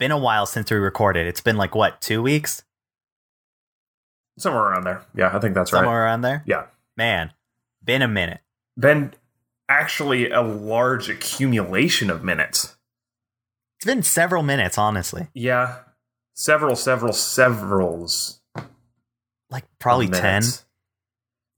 been a while since we recorded. It's been like, what, 2 weeks? Somewhere around there. Yeah, I think that's right. Somewhere around there? Yeah. Man, been a minute. Been actually a large accumulation of minutes. It's been several minutes, honestly. Yeah. Severals. Like probably 10.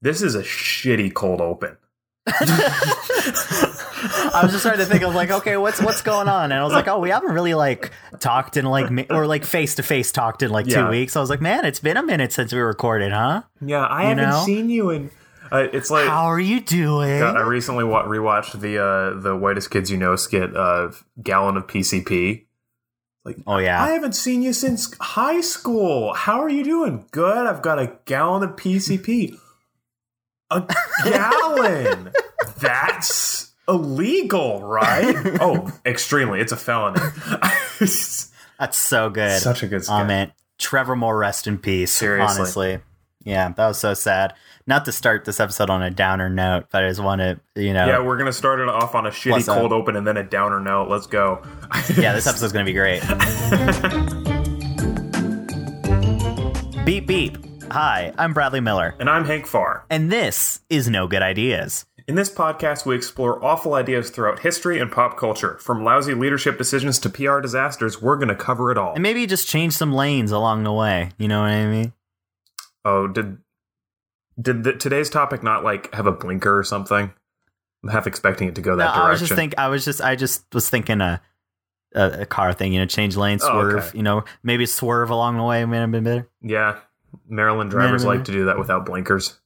This is a shitty cold open. I was just trying to think of like, okay, what's going on? And I was like, oh, we haven't really like talked in like, or like face to face talked in like 2 weeks. I was like, man, it's been a minute since we recorded, huh? Yeah. I haven't seen you in, it's like, how are you doing? God, I recently rewatched the Whitest Kids You Know skit of Gallon of PCP. Like, oh yeah, I haven't seen you since high school. How are you doing? Good. I've got a gallon of PCP. A gallon. That's illegal, right? Oh, extremely. It's a felony. That's so good. Such a good comment. Trevor Moore, rest in peace. Seriously. Honestly. Yeah, that was so sad. Not to start this episode on a downer note, but I just want to, you know. Yeah, we're going to start it off on a shitty cold open and then a downer note. Let's go. Yeah, this episode's going to be great. Beep, beep. Hi, I'm Bradley Miller. And I'm Hank Farr. And this is No Good Ideas. In this podcast, we explore awful ideas throughout history and pop culture. From lousy leadership decisions to PR disasters, we're going to cover it all. And maybe just change some lanes along the way. You know what I mean? Oh, did today's topic not like have a blinker or something? I'm half expecting it to go that direction. I was thinking a car thing, you know, change lane, swerve, you know, maybe swerve along the way. Man, I've been better. Yeah. Maryland drivers like to do that without blinkers.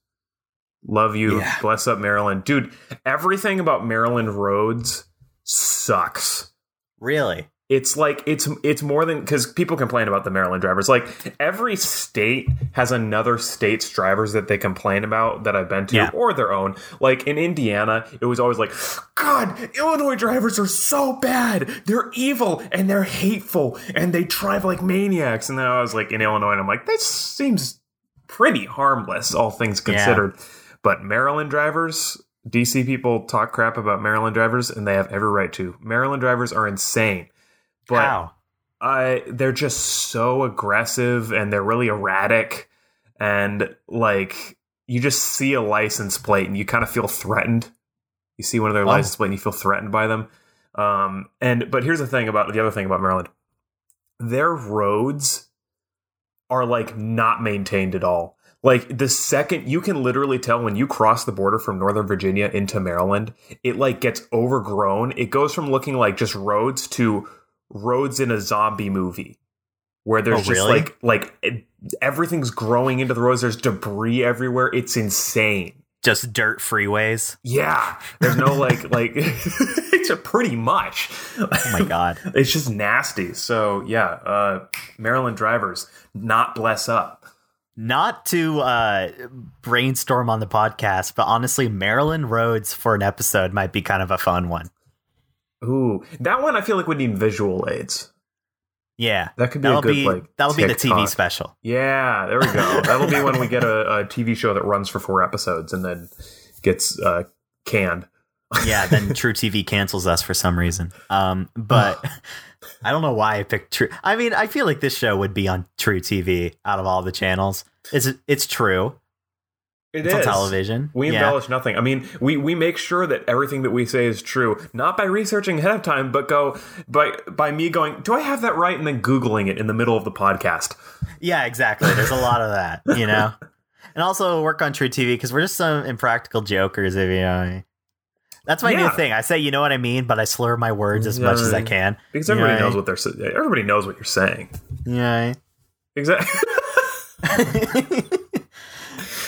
Love you. Yeah. Bless up Maryland. Dude, everything about Maryland roads sucks. Really? It's like it's more than because people complain about the Maryland drivers. Like every state has another state's drivers that they complain about that I've been to or their own. Like in Indiana, it was always like, God, Illinois drivers are so bad. They're evil and they're hateful and they drive like maniacs. And then I was like in Illinois and I'm like, that seems pretty harmless, all things considered. Yeah. But Maryland drivers, DC people talk crap about Maryland drivers and they have every right to. Maryland drivers are insane. But wow. They're just so aggressive and they're really erratic. And like you just see a license plate and you kind of feel threatened. You see one of their license plate and you feel threatened by them. But here's the other thing about Maryland. Their roads are like not maintained at all. Like the second you can literally tell when you cross the border from Northern Virginia into Maryland, it like gets overgrown. It goes from looking like just roads to roads in a zombie movie where there's like everything's growing into the roads. There's debris everywhere. It's insane. Just dirt freeways. Yeah. There's no like it's a pretty much. Oh my God. It's just nasty. So yeah. Maryland drivers, not bless up. Not to brainstorm on the podcast, but honestly, Maryland roads for an episode might be kind of a fun one. Ooh, that one I feel like would need visual aids. Yeah, that could be a good like. That'll be the TV special. Yeah, there we go. That'll be when we get a TV show that runs for 4 episodes and then gets canned. Yeah, then True TV cancels us for some reason. But I don't know why I picked True. I mean, I feel like this show would be on True TV out of all the channons. It's True. It's on television. We embellish nothing. I mean, we make sure that everything that we say is true, not by researching ahead of time, but by me going, do I have that right? And then Googling it in the middle of the podcast. Yeah, exactly. There's a lot of that, you know, and also work on True TV because we're just some impractical jokers. If you know what I mean. That's my new thing. I say, you know what I mean, but I slur my words as much as I can because everybody knows what they're everybody knows what you're saying. Yeah, exactly.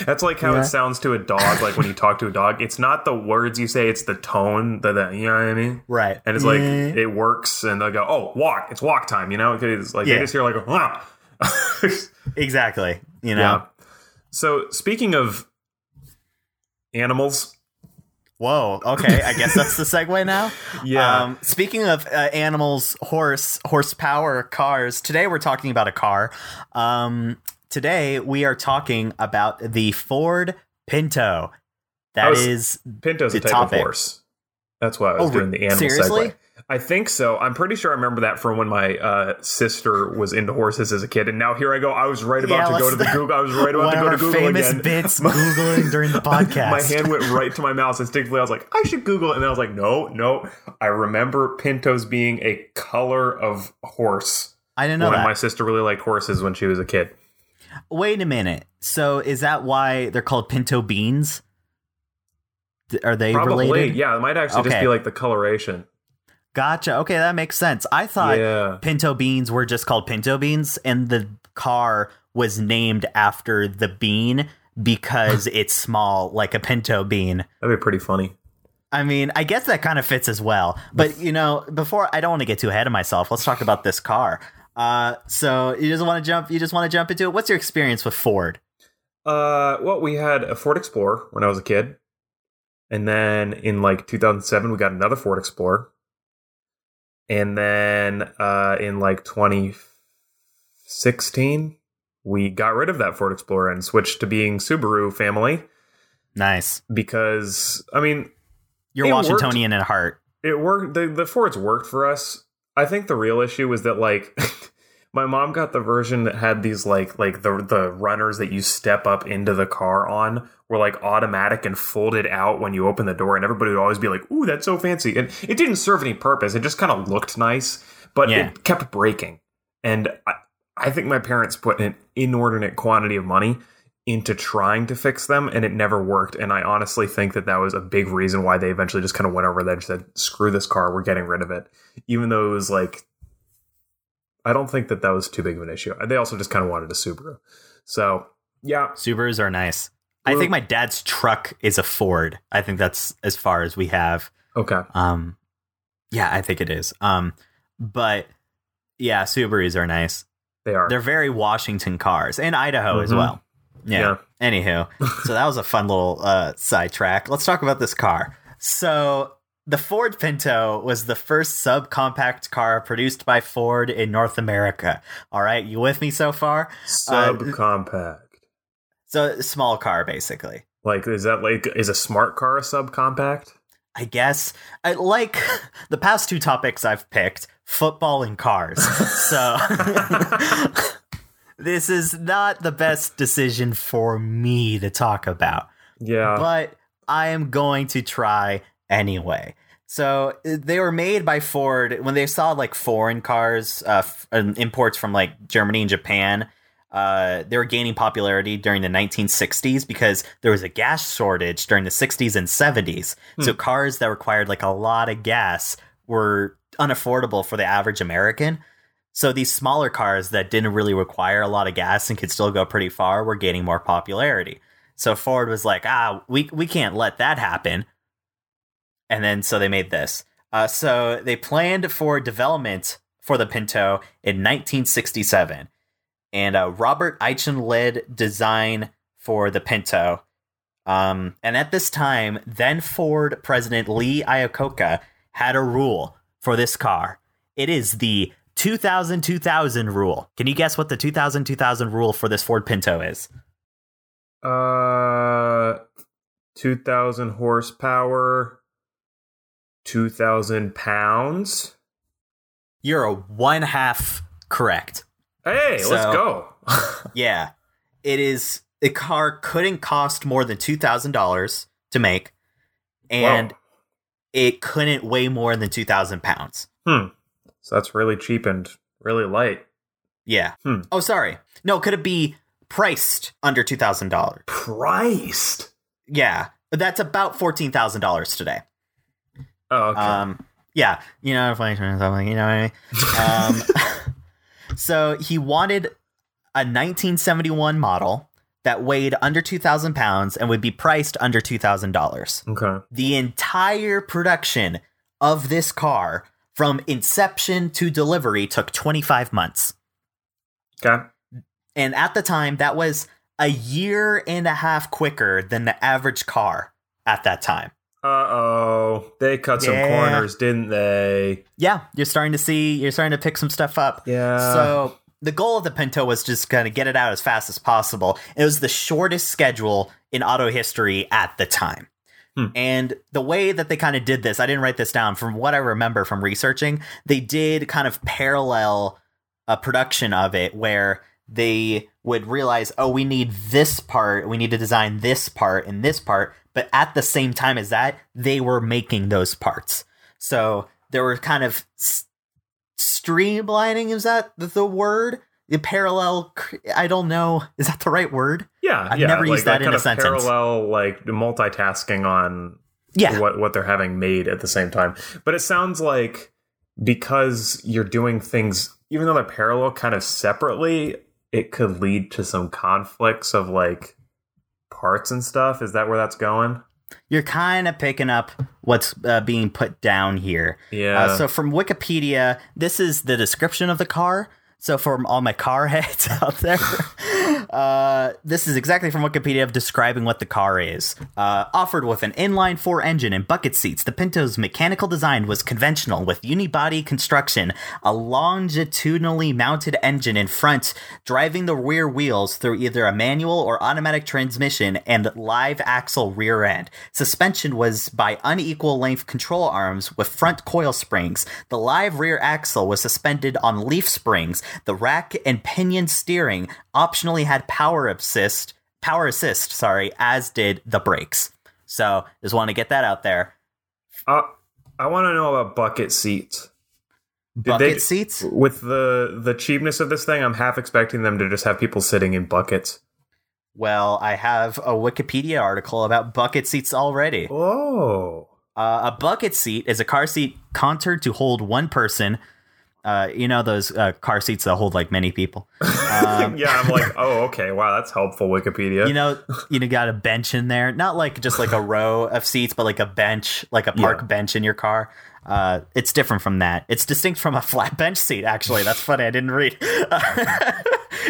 That's like how it sounds to a dog. Like when you talk to a dog, it's not the words you say, it's the tone. You know what I mean? Right. And it's like, it works. And they'll go, oh, walk. It's walk time. You know, it's like they just hear like, exactly. You know? Yeah. So speaking of animals. Whoa. Okay. I guess that's the segue now. Yeah. Speaking of animals, horsepower, cars. Today we're talking about a car. Today, we are talking about the Ford Pinto. That is Pinto's a type of horse. That's why I was doing the animal segue. I think so. I'm pretty sure I remember that from when my sister was into horses as a kid. And now here I go. I was right about to go to the Google. I was right about to go to Google again. Famous bits Googling during the podcast. My hand went right to my mouth instinctively. I was like, I should Google it. And then I was like, no. I remember Pintos being a color of horse. I didn't know that. My sister really liked horses when she was a kid. Wait a minute. So is that why they're called Pinto beans? Are they probably related? Yeah, it might actually just be like the coloration. Gotcha. Okay, that makes sense. I thought Pinto beans were just called Pinto beans, and the car was named after the bean because it's small, like a pinto bean. That'd be pretty funny. I mean, I guess that kind of fits as well. But, you know, before, I don't want to get too ahead of myself. Let's talk about this car. So you just want to jump into it. What's your experience with Ford? Well, we had a Ford Explorer when I was a kid. And then in like 2007, we got another Ford Explorer. And then in like 2016, we got rid of that Ford Explorer and switched to being Subaru family. Nice. Because, I mean... You're Washingtonian at heart. It worked. The Fords worked for us. I think the real issue was that, like, my mom got the version that had these, like the runners that you step up into the car on were, like, automatic and folded out when you open the door. And everybody would always be like, ooh, that's so fancy. And it didn't serve any purpose. It just kind of looked nice. But it kept breaking. And I think my parents put an inordinate quantity of money into trying to fix them, and it never worked. And I honestly think that was a big reason why they eventually just kind of went over there and said, screw this car, we're getting rid of it. Even though it was like, I don't think that was too big of an issue. They also just kind of wanted a Subaru. So, yeah. Subarus are nice. I think my dad's truck is a Ford. I think that's as far as we have. Okay. Yeah, I think it is. But yeah, Subarus are nice. They are. They're very Washington cars, and Idaho as well. Yeah. Anywho, so that was a fun little sidetrack. Let's talk about this car. So the Ford Pinto was the first subcompact car produced by Ford in North America. All right, you with me so far? Subcompact. So small car, basically. Like, is a smart car a subcompact? I guess. I like the past two topics I've picked: football and cars. So. This is not the best decision for me to talk about. Yeah. But I am going to try anyway. So they were made by Ford when they saw like foreign cars, imports from like Germany and Japan. They were gaining popularity during the 1960s because there was a gas shortage during the 60s and 70s. So cars that required like a lot of gas were unaffordable for the average American. So these smaller cars that didn't really require a lot of gas and could still go pretty far were gaining more popularity. So Ford was like, we can't let that happen. And then so they made this. So they planned for development for the Pinto in 1967. And Robert Eichen led design for the Pinto. And at this time, then Ford President Lee Iacocca had a rule for this car. It is the 2000-2000 rule. Can you guess what the 2000-2000 rule for this Ford Pinto is? 2,000 horsepower, 2,000 pounds. You're a 1/2 correct. Hey, so, let's go. Yeah, it is. The car couldn't cost more than $2,000 to make, and it couldn't weigh more than 2,000 pounds. So that's really cheap and really light. Yeah. Oh, sorry. No, could it be priced under $2,000? Priced? Yeah. But that's about $14,000 today. Oh, okay. Yeah. You know, inflation and something, you know what I mean? So he wanted a 1971 model that weighed under 2,000 pounds and would be priced under $2,000. Okay. The entire production of this car from inception to delivery took 25 months. Okay. And at the time, that was a 1.5 years quicker than the average car at that time. Uh-oh. They cut some corners, didn't they? Yeah. You're starting to pick some stuff up. Yeah. So the goal of the Pinto was just kind of get it out as fast as possible. It was the shortest schedule in auto history at the time. And the way that they kind of did this, I didn't write this down. From what I remember from researching, they did kind of parallel a production of it where they would realize, oh, we need this part. We need to design this part and this part. But at the same time as that, they were making those parts. So there were kind of streamlining. Is that the word? The parallel. I don't know. Is that the right word? Yeah. I've never used that in a sentence. Parallel, like multitasking on what they're having made at the same time. But it sounds like because you're doing things, even though they're parallel, kind of separately, it could lead to some conflicts of like parts and stuff. Is that where that's going? You're kind of picking up what's being put down here. Yeah. So from Wikipedia, this is the description of the car. So for all my car heads out there, this is exactly from Wikipedia of describing what the car is. Offered with an inline-4 engine and bucket seats, the Pinto's mechanical design was conventional with unibody construction, a longitudinally mounted engine in front, driving the rear wheels through either a manual or automatic transmission and live axle rear end. Suspension was by unequal length control arms with front coil springs. The live rear axle was suspended on leaf springs. The rack and pinion steering optionally had power assist, as did the brakes. So just want to get that out there. I want to know about bucket seats. Bucket seats? With the cheapness of this thing, I'm half expecting them to just have people sitting in buckets. Well, I have a Wikipedia article about bucket seats already. Oh. A bucket seat is a car seat contoured to hold one person. You know those car seats that hold like many people. Yeah, I'm like, oh, okay, wow, that's helpful, Wikipedia. You got a bench in there, not like just like a row of seats, but like a bench, like a park bench in your car. It's different from that. It's distinct from a flat bench seat. Actually, that's funny. I didn't read.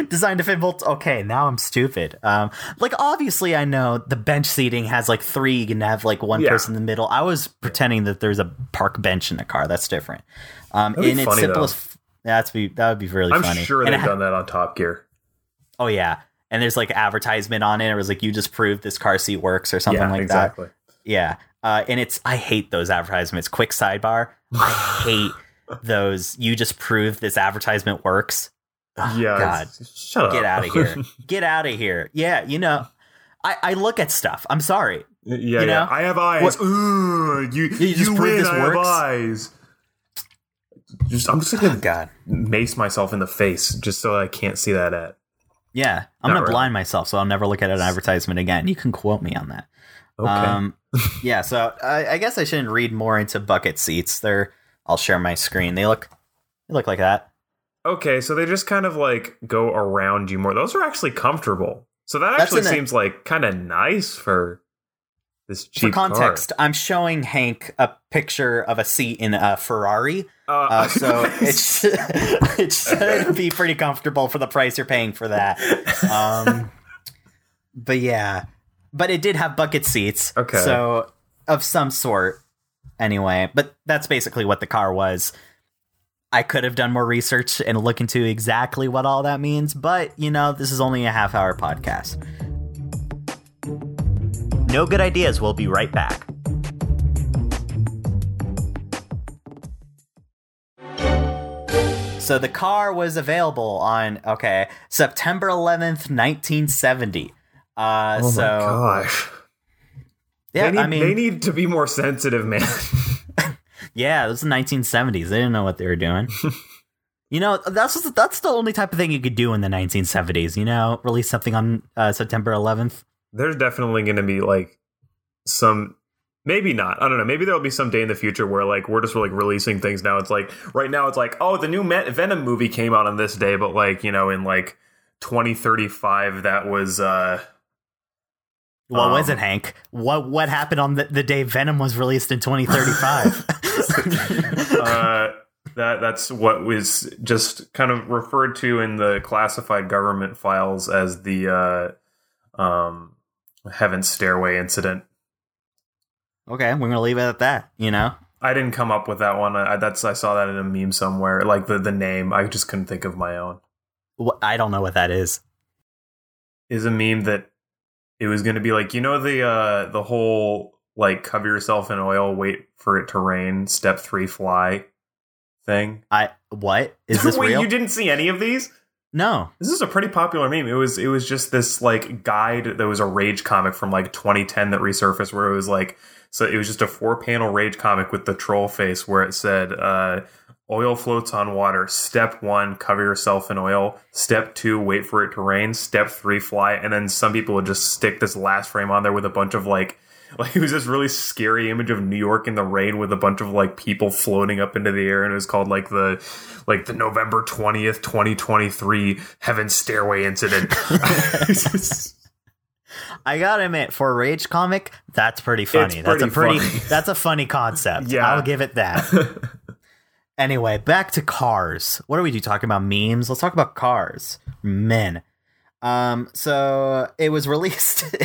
Designed to fit both. Okay, now I'm stupid. Like obviously, I know the bench seating has like three. You can have like one person in the middle. I was pretending that there's a park bench in the car. That's different. In its simplest, that would be really funny. I'm sure they've done that on Top Gear. Oh yeah, and there's like advertisement on it. It was like, you just proved this car seat works or something like that. Yeah. And I hate those advertisements. Quick sidebar. I hate those. You just prove this advertisement works. Oh, yeah. God. Shut up. Get out of here. Get out of here. Yeah. You know, I look at stuff. I'm sorry. Yeah. You know? I have eyes. You just prove this works. Have eyes. I'm just going to mace myself in the face just so I can't see that ad. Yeah. I'm going to blind myself so I'll never look at an advertisement again. You can quote me on that. Okay. Yeah, so I guess I shouldn't read more into bucket seats. I'll share my screen. They look like that. Okay, so they just kind of like go around you more. Those are actually comfortable. So that actually seems like kind of nice for this cheap car. For context, I'm showing Hank a picture of a seat in a Ferrari. So it should be pretty comfortable for the price you're paying for that. But yeah. But it did have bucket seats, so of some sort anyway. But that's basically what the car was. I could have done more research and look into exactly what all that means, but, this is only a half-hour podcast. No Good Ideas. We'll be right back. So the car was available on, September 11th, 1970. My gosh. Yeah, they need to be more sensitive, man. Yeah, it was the 1970s. They didn't know what they were doing. That's the only type of thing you could do in the 1970s, release something on September 11th. There's definitely going to be like some, maybe not. I don't know. Maybe there'll be some day in the future where like we're just like releasing things now. It's like right now it's like, oh, the new Venom movie came out on this day, but like, in like 2035 that was what was it, Hank? What happened on the day Venom was released in 2035? That's what was just kind of referred to in the classified government files as the Heaven's Stairway incident. Okay, we're gonna leave it at that. I didn't come up with that one. I saw that in a meme somewhere. Like the name, I just couldn't think of my own. I don't know what that is. Is a meme that it was going to be like, the whole like cover yourself in oil, wait for it to rain, step 3 fly thing. What? Is this Wait, real? You didn't see any of these? No. This is a pretty popular meme. It was just this like guide that was a Rage comic from like 2010 that resurfaced where it was like, so it was just a 4-panel Rage comic with the troll face where it said, oil floats on water. Step 1, cover yourself in oil. Step 2, wait for it to rain. Step 3, fly. And then some people would just stick this last frame on there with a bunch of like it was this really scary image of New York in the rain with a bunch of like people floating up into the air. And it was called like the November 20th, 2023 Heaven Stairway incident. I gotta admit, for a Rage comic, that's pretty funny. That's pretty funny. That's a funny concept. Yeah. I'll give it that. Anyway, back to cars. What are we talking about? Memes? Let's talk about cars. Men. So it was released.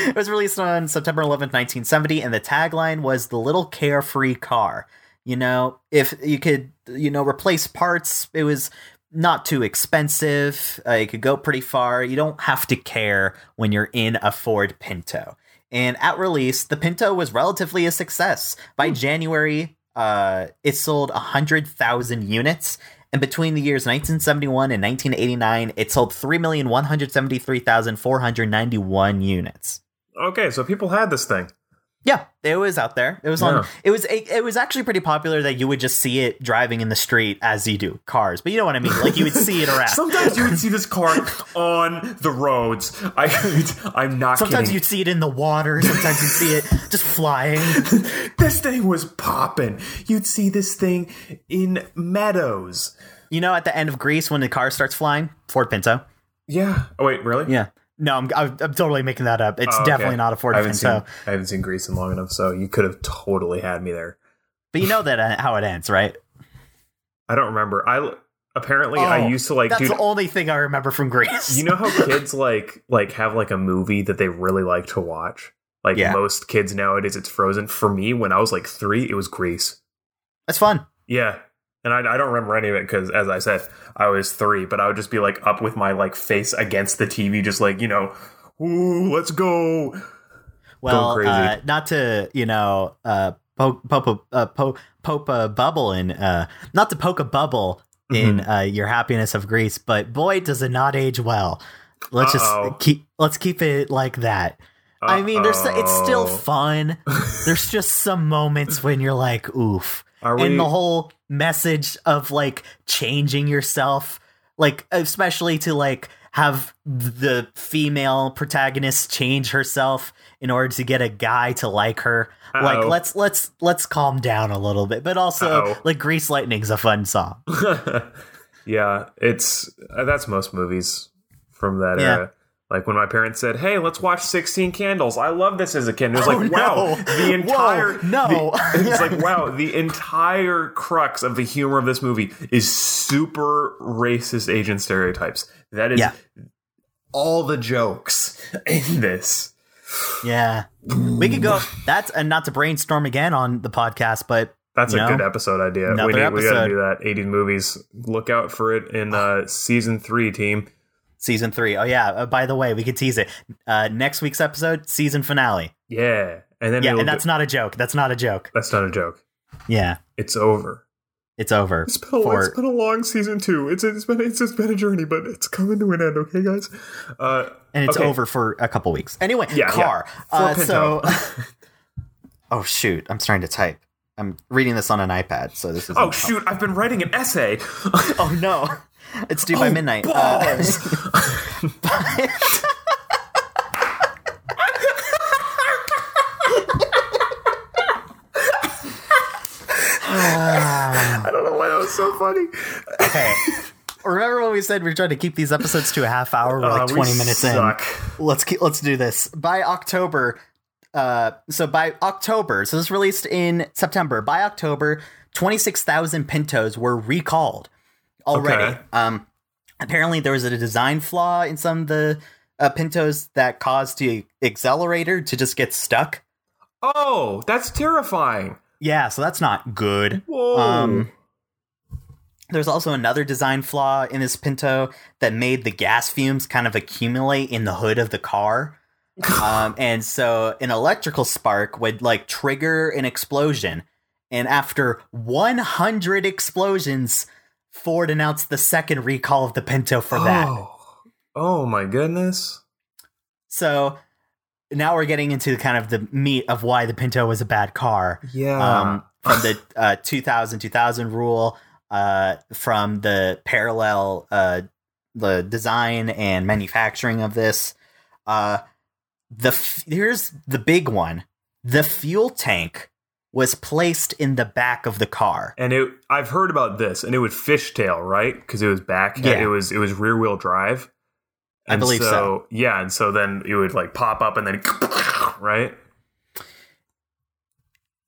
It was released on September 11th, 1970, and the tagline was "The Little Carefree Car." You know, if you could, you know, replace parts, it was not too expensive. You could go pretty far. You don't have to care when you're in a Ford Pinto. And at release, the Pinto was relatively a success. By January, it sold 100,000 units, and between the years 1971 and 1989, it sold 3,173,491 units. Okay, so people had this thing. Yeah, it was out there. It was on. Yeah. It was actually pretty popular that you would just see it driving in the street as you do cars, but you know what I mean. Like you would see it around. Sometimes you would see this car on the roads. I'm not. Sometimes kidding. You'd see it in the water. Sometimes you'd see it just flying. This thing was popping. You'd see this thing in meadows. You know, at the end of Grease, when the car starts flying, Ford Pinto. Yeah. Oh wait, really? Yeah. No, I'm totally making that up. It's definitely not a Ford Pinto. I haven't seen Grease in long enough, so you could have totally had me there. But you know that how it ends, right? I don't remember. I used to like. That's the only thing I remember from Grease. You know how kids like have like a movie that they really like to watch. Like most kids nowadays, it's Frozen. For me, when I was like 3, it was Grease. That's fun. Yeah. And I don't remember any of it because, as I said, I was 3, but I would just be like up with my like face against the TV, just like, you know, ooh, let's go. Well, crazy. Not to, you know, poke a bubble in your happiness of Grease, but boy, does it not age well. Let's just keep it like that. I mean, it's still fun. There's just some moments when you're like, oof. And the whole message of like changing yourself, like especially to like have the female protagonist change herself in order to get a guy to like her. Uh-oh. Like let's calm down a little bit, but also like Grease Lightning's a fun song. Yeah, it's that's most movies from that era. Like when my parents said, "Hey, let's watch 16 Candles." I love this as a kid. It was like, "Wow, it's like, wow, the entire crux of the humor of this movie is super racist Asian stereotypes. That is all the jokes in this." Yeah, we could go. That's and not to brainstorm again on the podcast, but that's a good episode idea. We got to do that. 80s movies. Look out for it in season 3, team. Season 3. Oh, yeah. By the way, we could tease it. Next week's episode, season finale. Yeah. And then that's not a joke. That's not a joke. Yeah. It's over. It's been a long season 2. It's been a journey, but it's coming to an end. Okay, guys. And it's over for a couple weeks. Anyway, car. Yeah. Oh, shoot. I'm starting to type. I'm reading this on an iPad. So this is. Oh, shoot. I've been writing an essay. Oh, no. It's due by midnight. I don't know why that was so funny. Okay. Remember when we said we were trying to keep these episodes to a half hour? We're like 20 minutes in. Let's do this. By October. So this was released in September. By October, 26,000 Pintos were recalled. Already. Okay. Apparently there was a design flaw in some of the Pintos that caused the accelerator to just get stuck. Oh, that's terrifying. Yeah, so that's not good. Whoa. There's also another design flaw in this Pinto that made the gas fumes kind of accumulate in the hood of the car. And so an electrical spark would like trigger an explosion. And after 100 explosions, Ford announced the second recall of the Pinto for that. Oh my goodness. So now we're getting into kind of the meat of why the Pinto was a bad car. Yeah. From the 2000 rule, from the parallel, the design and manufacturing of this, here's the big one. The fuel tank was placed in the back of the car. And I've heard about this, and it would fishtail, right? Because it was back. Yeah. It was rear wheel drive. And I believe so. Yeah. And so then it would like pop up and then, right?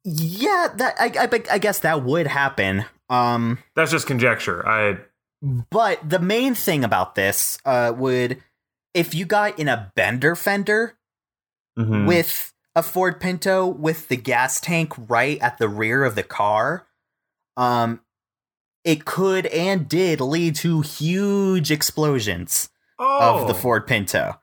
Yeah. That I guess that would happen. That's just conjecture. But the main thing about this if you got in a bender fender with a Ford Pinto with the gas tank right at the rear of the car, it could and did lead to huge explosions of the Ford Pinto.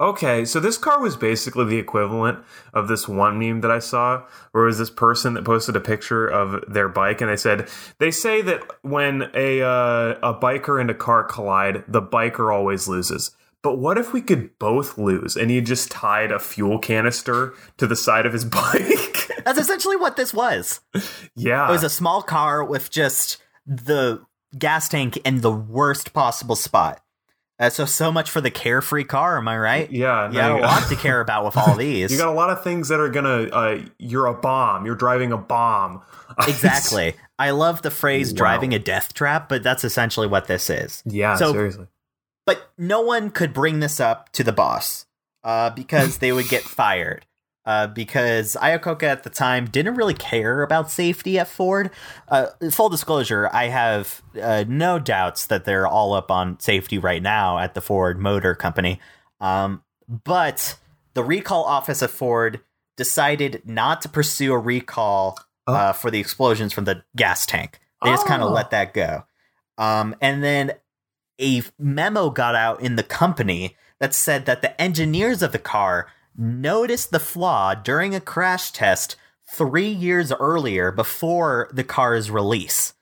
Okay, so this car was basically the equivalent of this one meme that I saw, where it was this person that posted a picture of their bike, and they said, they say that when a biker and a car collide, the biker always loses. But what if we could both lose, and he just tied a fuel canister to the side of his bike? That's essentially what this was. Yeah. It was a small car with just the gas tank in the worst possible spot. So much for the carefree car, am I right? Yeah. You got a lot to care about with all these. You got a lot of things that are going to... you're a bomb. You're driving a bomb. Exactly. I love the phrase driving a death trap, but that's essentially what this is. Yeah, so, seriously. But no one could bring this up to the boss because they would get fired. Because Iacocca at the time didn't really care about safety at Ford. Full disclosure, I have no doubts that they're all up on safety right now at the Ford Motor Company. But the recall office at Ford decided not to pursue a recall for the explosions from the gas tank. They just kind of let that go. And then a memo got out in the company that said that the engineers of the car noticed the flaw during a crash test 3 years earlier before the car's release.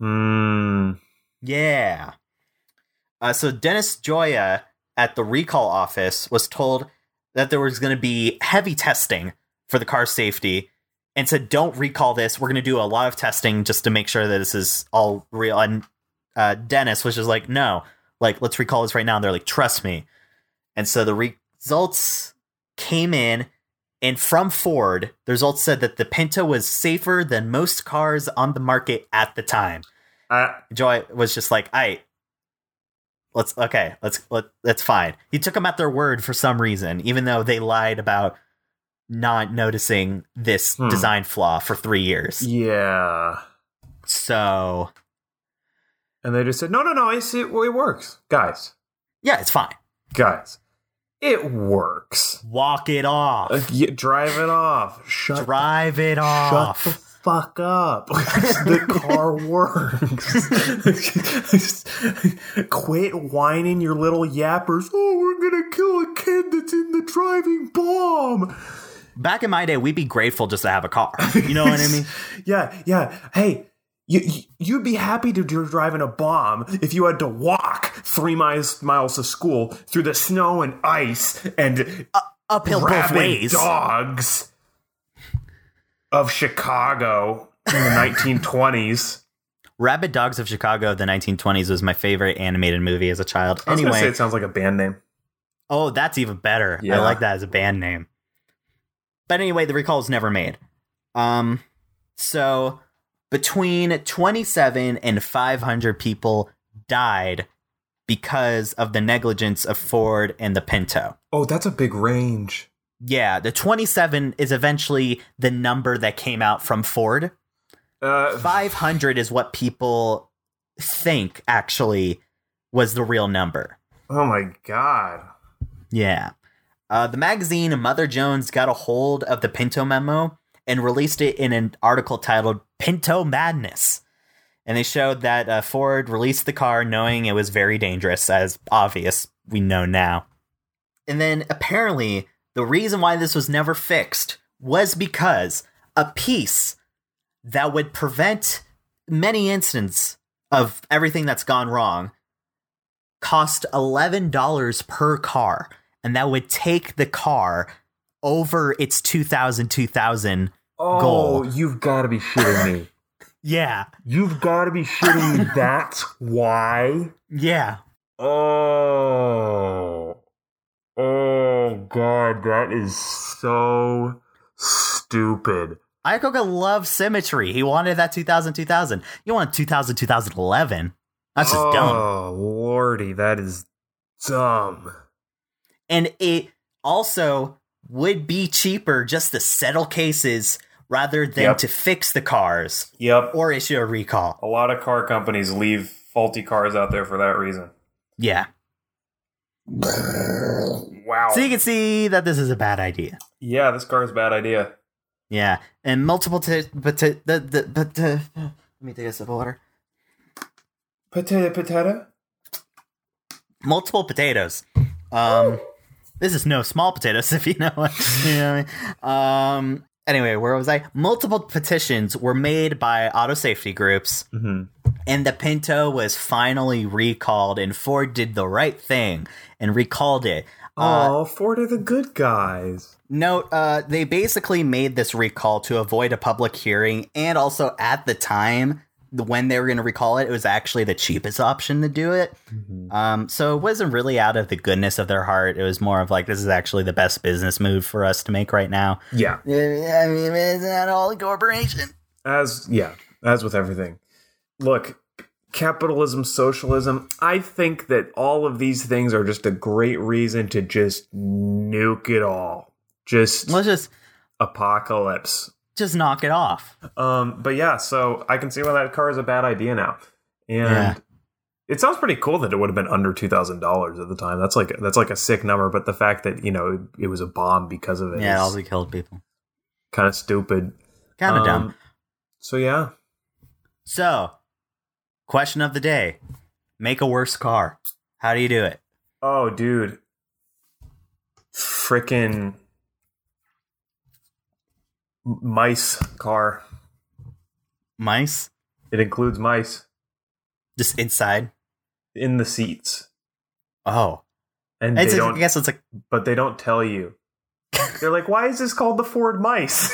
Yeah. So Dennis Joya at the recall office was told that there was going to be heavy testing for the car's safety and said, don't recall this. We're going to do a lot of testing just to make sure that this is all real. And Dennis was just like, no, like, let's recall this right now. And they're like, trust me. And so the results came in, and from Ford, the results said that the Pinto was safer than most cars on the market at the time. Joy was just like, that's fine. He took them at their word for some reason, even though they lied about not noticing this design flaw for 3 years. Yeah. So. And they just said, no, it works. Guys. Yeah, it's fine. Guys. It works. Walk it off. Drive it off. Drive it off. Shut the fuck up. The car works. Quit whining your little yappers. Oh, we're going to kill a kid that's in the driving bomb. Back in my day, we'd be grateful just to have a car. You know what I mean? Yeah. Hey, you'd be happy to drive in a bomb if you had to walk 3 miles to school through the snow and ice and uphill both ways. Dogs of Chicago in the 1920s. Rabid Dogs of Chicago of the 1920s was my favorite animated movie as a child. I was going to say it sounds like a band name. Oh, that's even better. Yeah. I like that as a band name. But anyway, the recall was never made. So... Between 27 and 500 people died because of the negligence of Ford and the Pinto. Oh, that's a big range. Yeah, the 27 is eventually the number that came out from Ford. 500 is what people think actually was the real number. Oh, my God. Yeah. The magazine Mother Jones got a hold of the Pinto memo and released it in an article titled Pinto Madness. And they showed that Ford released the car knowing it was very dangerous, as obvious we know now. And then apparently the reason why this was never fixed was because a piece that would prevent many incidents of everything that's gone wrong cost $11 per car. And that would take the car over its 2000 goal. Oh, you've got to be shitting me. Yeah. You've got to be shitting me. That's why? Yeah. Oh, God, that is so stupid. Iacocca loves symmetry. He wanted that 2000. You want 2000-2011. That's just dumb. Oh, lordy, that is dumb. And it also would be cheaper just to settle cases rather than to fix the cars or issue a recall. A lot of car companies leave faulty cars out there for that reason. Yeah. Wow. So you can see that this is a bad idea. Yeah, this car is a bad idea. Yeah, and multiple let me take a sip of water. Potato? Multiple potatoes. This is no small potatoes, if you know what I mean. Anyway, where was I? Multiple petitions were made by auto safety groups, and the Pinto was finally recalled, and Ford did the right thing and recalled it. Ford are the good guys. No, they basically made this recall to avoid a public hearing, and also at the time when they were going to recall it, it was actually the cheapest option to do it. So it wasn't really out of the goodness of their heart. It was more of like, this is actually the best business move for us to make right now. Yeah. I mean, isn't that all a corporation? As with everything. Look, capitalism, socialism, I think that all of these things are just a great reason to just nuke it all. Let's apocalypse. Just knock it off. But yeah, so I can see why that car is a bad idea now. And it sounds pretty cool that it would have been under $2,000 at the time. That's like a sick number. But the fact that, it was a bomb because of it. Yeah, all they killed people. Kind of stupid. Kind of dumb. So yeah. So question of the day, make a worse car. How do you do it? Oh, dude. Frickin' mice car. Mice? It includes mice. Just inside? In the seats. Oh. And but they don't tell you. They're like, why is this called the Ford Mice?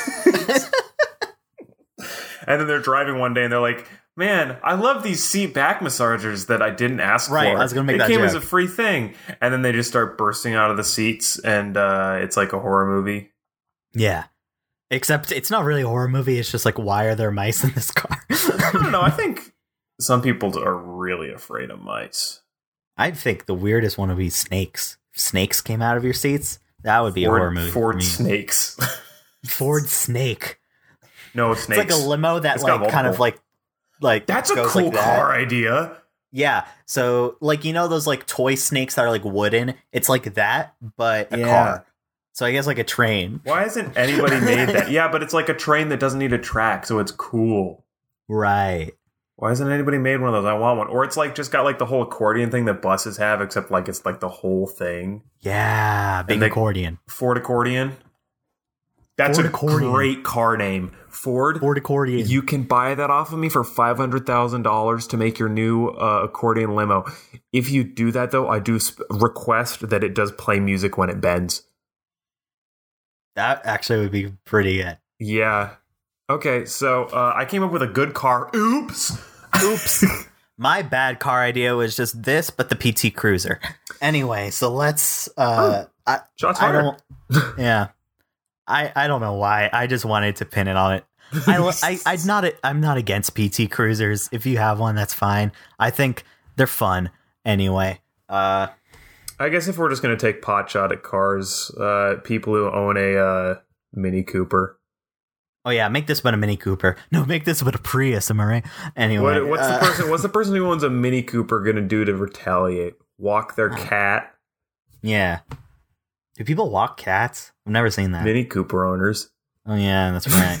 And then they're driving one day and they're like, man, I love these seat back massagers that I didn't ask for. Right, I was going to make that joke. They came as a free thing. And then they just start bursting out of the seats and it's like a horror movie. Yeah. Except it's not really a horror movie. It's just like, why are there mice in this car? I don't know. I think some people are really afraid of mice. I think the weirdest one would be snakes. If snakes came out of your seats, that would be a horror movie. Ford snakes. Ford snake. No, snakes. It's like a limo that like kind of like that's a cool car idea. Yeah. So like, those like toy snakes that are like wooden. It's like that, but a car. So I guess like a train. Why hasn't anybody made that? Yeah, but it's like a train that doesn't need a track, so it's cool. Right. Why hasn't anybody made one of those? I want one. Or it's like just got like the whole accordion thing that buses have, except like it's like the whole thing. Yeah, big accordion. Ford accordion. That's Ford accordion. A great car name. Ford accordion. You can buy that off of me for $500,000 to make your new accordion limo. If you do that, though, I do request that it does play music when it bends. That actually would be pretty good. Yeah. Okay, so I came up with a good car. Oops. My bad car idea was just this, but the PT Cruiser. Anyway, so let's... shots fired. Yeah. I don't know why. I just wanted to pin it on it. I'm not against PT Cruisers. If you have one, that's fine. I think they're fun. Anyway. I guess if we're just going to take pot shot at cars, people who own a Mini Cooper. Oh, yeah. Make this but a Mini Cooper. No, make this but a Prius. Am I right? Anyway. What's the person who owns a Mini Cooper going to do to retaliate? Walk their cat? Yeah. Do people walk cats? I've never seen that. Mini Cooper owners. Oh, yeah. That's right.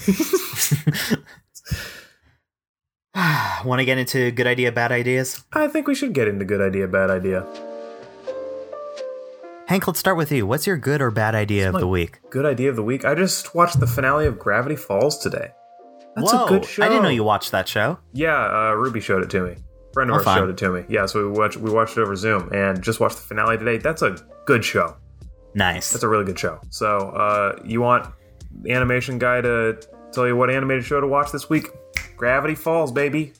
Want to get into good idea, bad ideas? I think we should get into good idea, bad idea. Hank, let's start with you. What's your good or bad idea of the week? Good idea of the week? I just watched the finale of Gravity Falls today. That's a good show. I didn't know you watched that show. Yeah, Ruby showed it to me. Friend of ours showed it to me. Yeah, so we watched it over Zoom and just watched the finale today. That's a good show. Nice. That's a really good show. So you want the animation guy to tell you what animated show to watch this week? Gravity Falls, baby.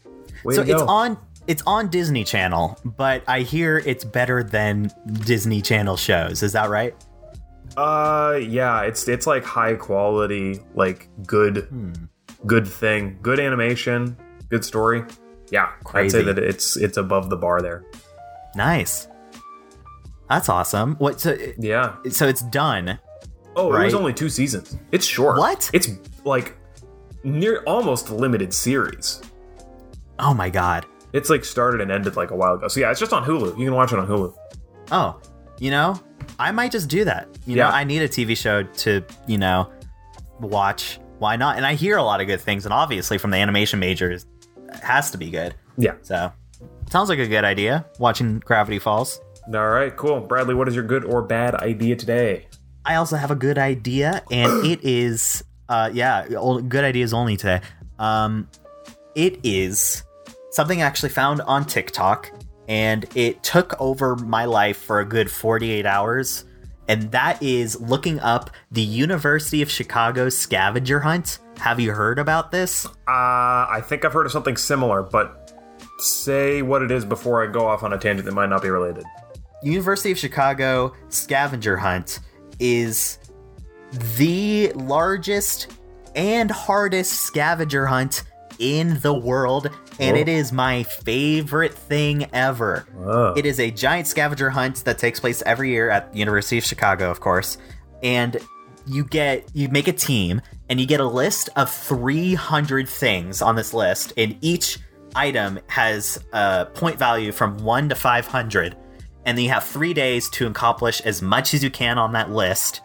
Way to go. It's on Disney Channel, but I hear it's better than Disney Channel shows. Is that right? Yeah, it's like high quality, like good thing, good animation, good story. Yeah, crazy. I'd say that it's above the bar there. Nice. That's awesome. So it's done. Oh, right? It was only 2 seasons. It's short. What? It's like near almost a limited series. Oh my god. It's like started and ended like a while ago. So yeah, it's just on Hulu. You can watch it on Hulu. Oh, I might just do that. I need a TV show to, watch. Why not? And I hear a lot of good things. And obviously from the animation majors, it has to be good. Yeah. So sounds like a good idea, watching Gravity Falls. All right, cool. Bradley, what is your good or bad idea today? I also have a good idea. And it is, good ideas only today. It is something I actually found on TikTok, and it took over my life for a good 48 hours. And that is looking up the University of Chicago scavenger hunt. Have you heard about this? I think I've heard of something similar, but say what it is before I go off on a tangent that might not be related. University of Chicago scavenger hunt is the largest and hardest scavenger hunt in the world, and it is my favorite thing ever. Whoa. It is a giant scavenger hunt that takes place every year at the University of Chicago, of course, and you make a team, and you get a list of 300 things on this list, and each item has a point value from 1 to 500, and then you have 3 days to accomplish as much as you can on that list,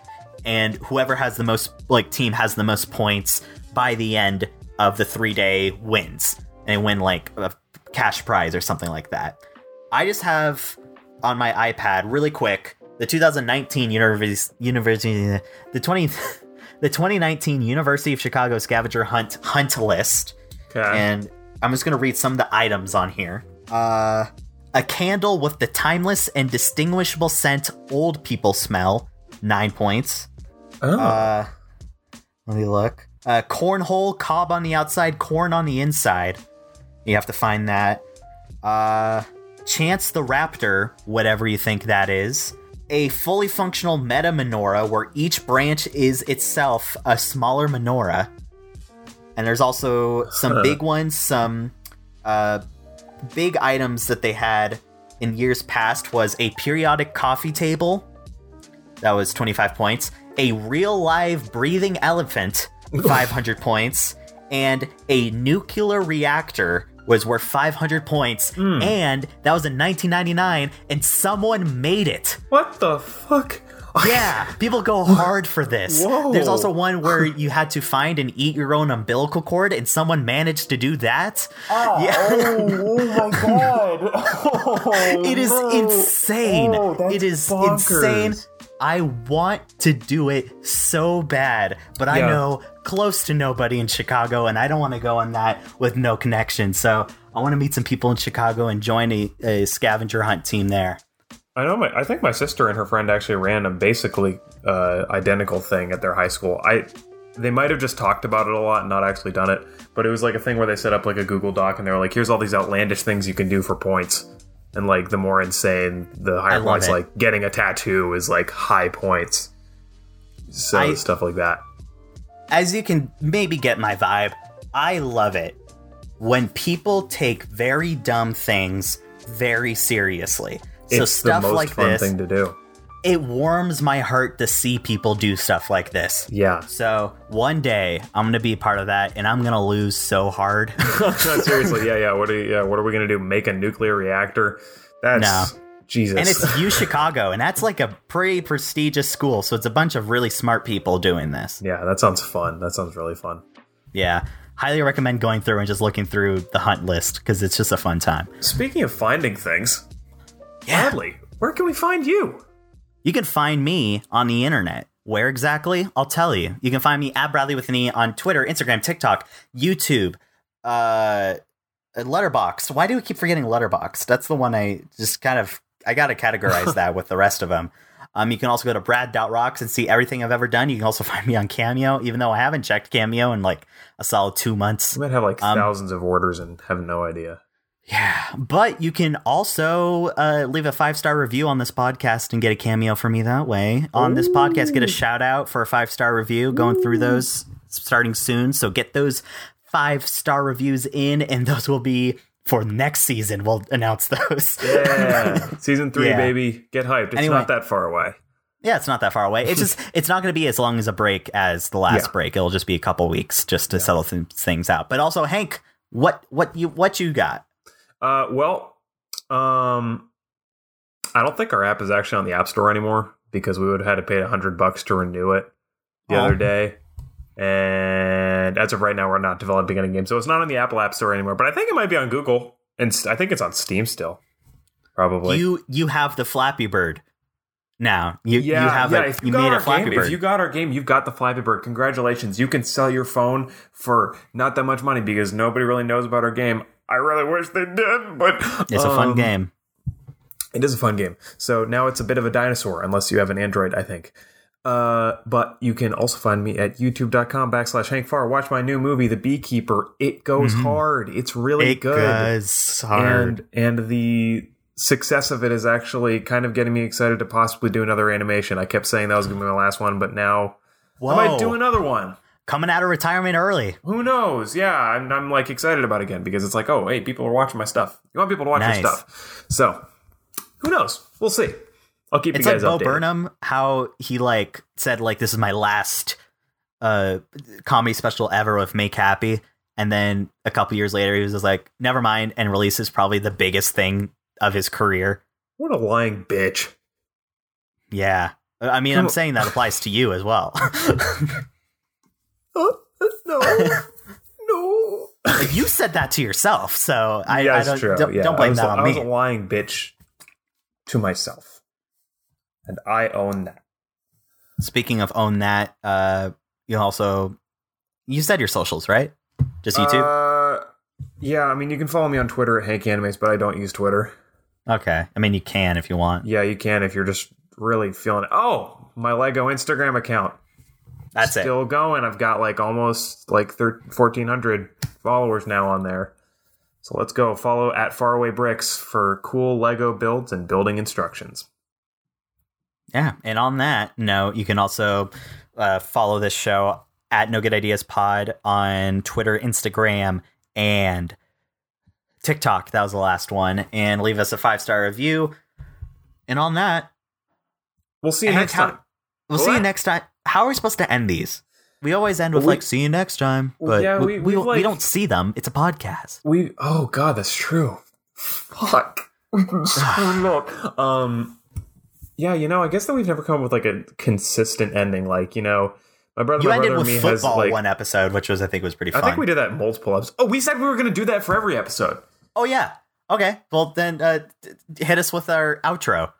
and whoever has the most, team has the most points by the end of the 3-day wins, and they win a cash prize or something like that. I just have on my iPad really quick the 2019 the 2019 University of Chicago scavenger hunt list. Okay. And I'm just gonna read some of the items on here. A candle with the timeless and distinguishable scent old people smell, 9 points. Oh. Let me look. Cornhole, cob on the outside, corn on the inside. You have to find that. Chance the Raptor, whatever you think that is. A fully functional meta menorah where each branch is itself a smaller menorah. And there's also some big ones, some big items that they had in years past was a periodic coffee table. That was 25 points. A real live breathing elephant, 500 points, and a nuclear reactor was worth 500 points, and that was in 1999, and someone made it. What the fuck? Yeah, people go hard for this. Whoa. There's also one where you had to find and eat your own umbilical cord, and someone managed to do that. Oh, yeah. Oh my god. Oh, it is insane. Oh, it is bonkers. Insane. I want to do it so bad, but I know close to nobody in Chicago, and I don't want to go on that with no connection. So I want to meet some people in Chicago and join a scavenger hunt team there. I know. I think my sister and her friend actually ran a basically identical thing at their high school. They might have just talked about it a lot and not actually done it, but it was like a thing where they set up like a Google Doc, and they were like, here's all these outlandish things you can do for points. And, the more insane, the higher points, getting a tattoo is, high points. So, stuff like that. As you can maybe get my vibe, I love it when people take very dumb things very seriously. So it's stuff the most fun thing to do. It warms my heart to see people do stuff like this. Yeah. So one day I'm going to be a part of that, and I'm going to lose so hard. No, seriously. Yeah. What are we going to do? Make a nuclear reactor? Jesus. And it's U Chicago, and that's a pretty prestigious school. So it's a bunch of really smart people doing this. Yeah. That sounds fun. That sounds really fun. Yeah. Highly recommend going through and just looking through the hunt list, because it's just a fun time. Speaking of finding things, Bradley, where can we find you? You can find me on the internet. Where exactly? I'll tell you. You can find me at Bradley with an E on Twitter, Instagram, TikTok, YouTube, Letterboxd. Why do we keep forgetting Letterboxd? That's the one I just kind of, I got to categorize that with the rest of them. You can also go to brad.rocks and see everything I've ever done. You can also find me on Cameo, even though I haven't checked Cameo in like a solid 2 months. We might have like thousands of orders and have no idea. Yeah, but you can also leave a 5-star review on this podcast and get a cameo from me that way. On this podcast, get a shout out for a 5-star review. Going through those starting soon. So get those 5-star reviews in, and those will be for next season. We'll announce those. Yeah, season 3, yeah. Baby. Get hyped. It's anyway, not that far away. Yeah, it's not that far away. It's just it's not going to be as long as a break as the last break. It'll just be a couple weeks just to settle things out. But also, Hank, what you got? I don't think our app is actually on the App Store anymore because we would have had to pay $100 to renew it the other day. And as of right now, we're not developing any game. So it's not on the Apple App Store anymore, but I think it might be on Google. And I think it's on Steam still. Probably. You have the Flappy Bird now. If you got our game, you've got the Flappy Bird. Congratulations. You can sell your phone for not that much money because nobody really knows about our game. I really wish they did, but... It's a fun game. It is a fun game. So now it's a bit of a dinosaur, unless you have an Android, I think. But you can also find me at youtube.com/HankFarr. Watch my new movie, The Beekeeper. It goes hard. It's really good. It goes hard. And the success of it is actually kind of getting me excited to possibly do another animation. I kept saying that was going to be my last one, but now I might do another one. Coming out of retirement early. Who knows? Yeah, I'm like excited about it again because it's like, oh, hey, people are watching my stuff. You want people to watch your stuff. So who knows? We'll see. I'll keep you guys updated. It's like Bo Burnham, how he like said, like, this is my last comedy special ever with Make Happy. And then a couple years later, he was just like, never mind, and releases probably the biggest thing of his career. What a lying bitch. Yeah. I mean, I'm saying that applies to you as well. No. You said that to yourself, so don't blame that on me. I was a lying bitch to myself, and I own that. Speaking of own that, you said your socials, right? Just YouTube? Yeah, I mean, you can follow me on Twitter at HankAnimates, but I don't use Twitter. Okay. I mean, you can if you want. Yeah, you can if you're just really feeling it. Oh, my Lego Instagram account. That's still going. I've got like almost like 1,400 followers now on there. So let's go. Follow at Faraway Bricks for cool Lego builds and building instructions. Yeah. And on that note, you can also follow this show at No Good Ideas Pod on Twitter, Instagram, and TikTok. That was the last one. And leave us a 5-star review. And on that, we'll see you next time. See you next time. How are we supposed to end these? We always end with see you next time, but we don't see them. It's a podcast. Oh God, that's true. Fuck. Yeah, I guess that we've never come up with like a consistent ending. Like, my brother and me has like one episode, which was, I think was pretty fun. I think we did that in multiple episodes. Oh, we said we were going to do that for every episode. Oh yeah. Okay. Well then, hit us with our outro.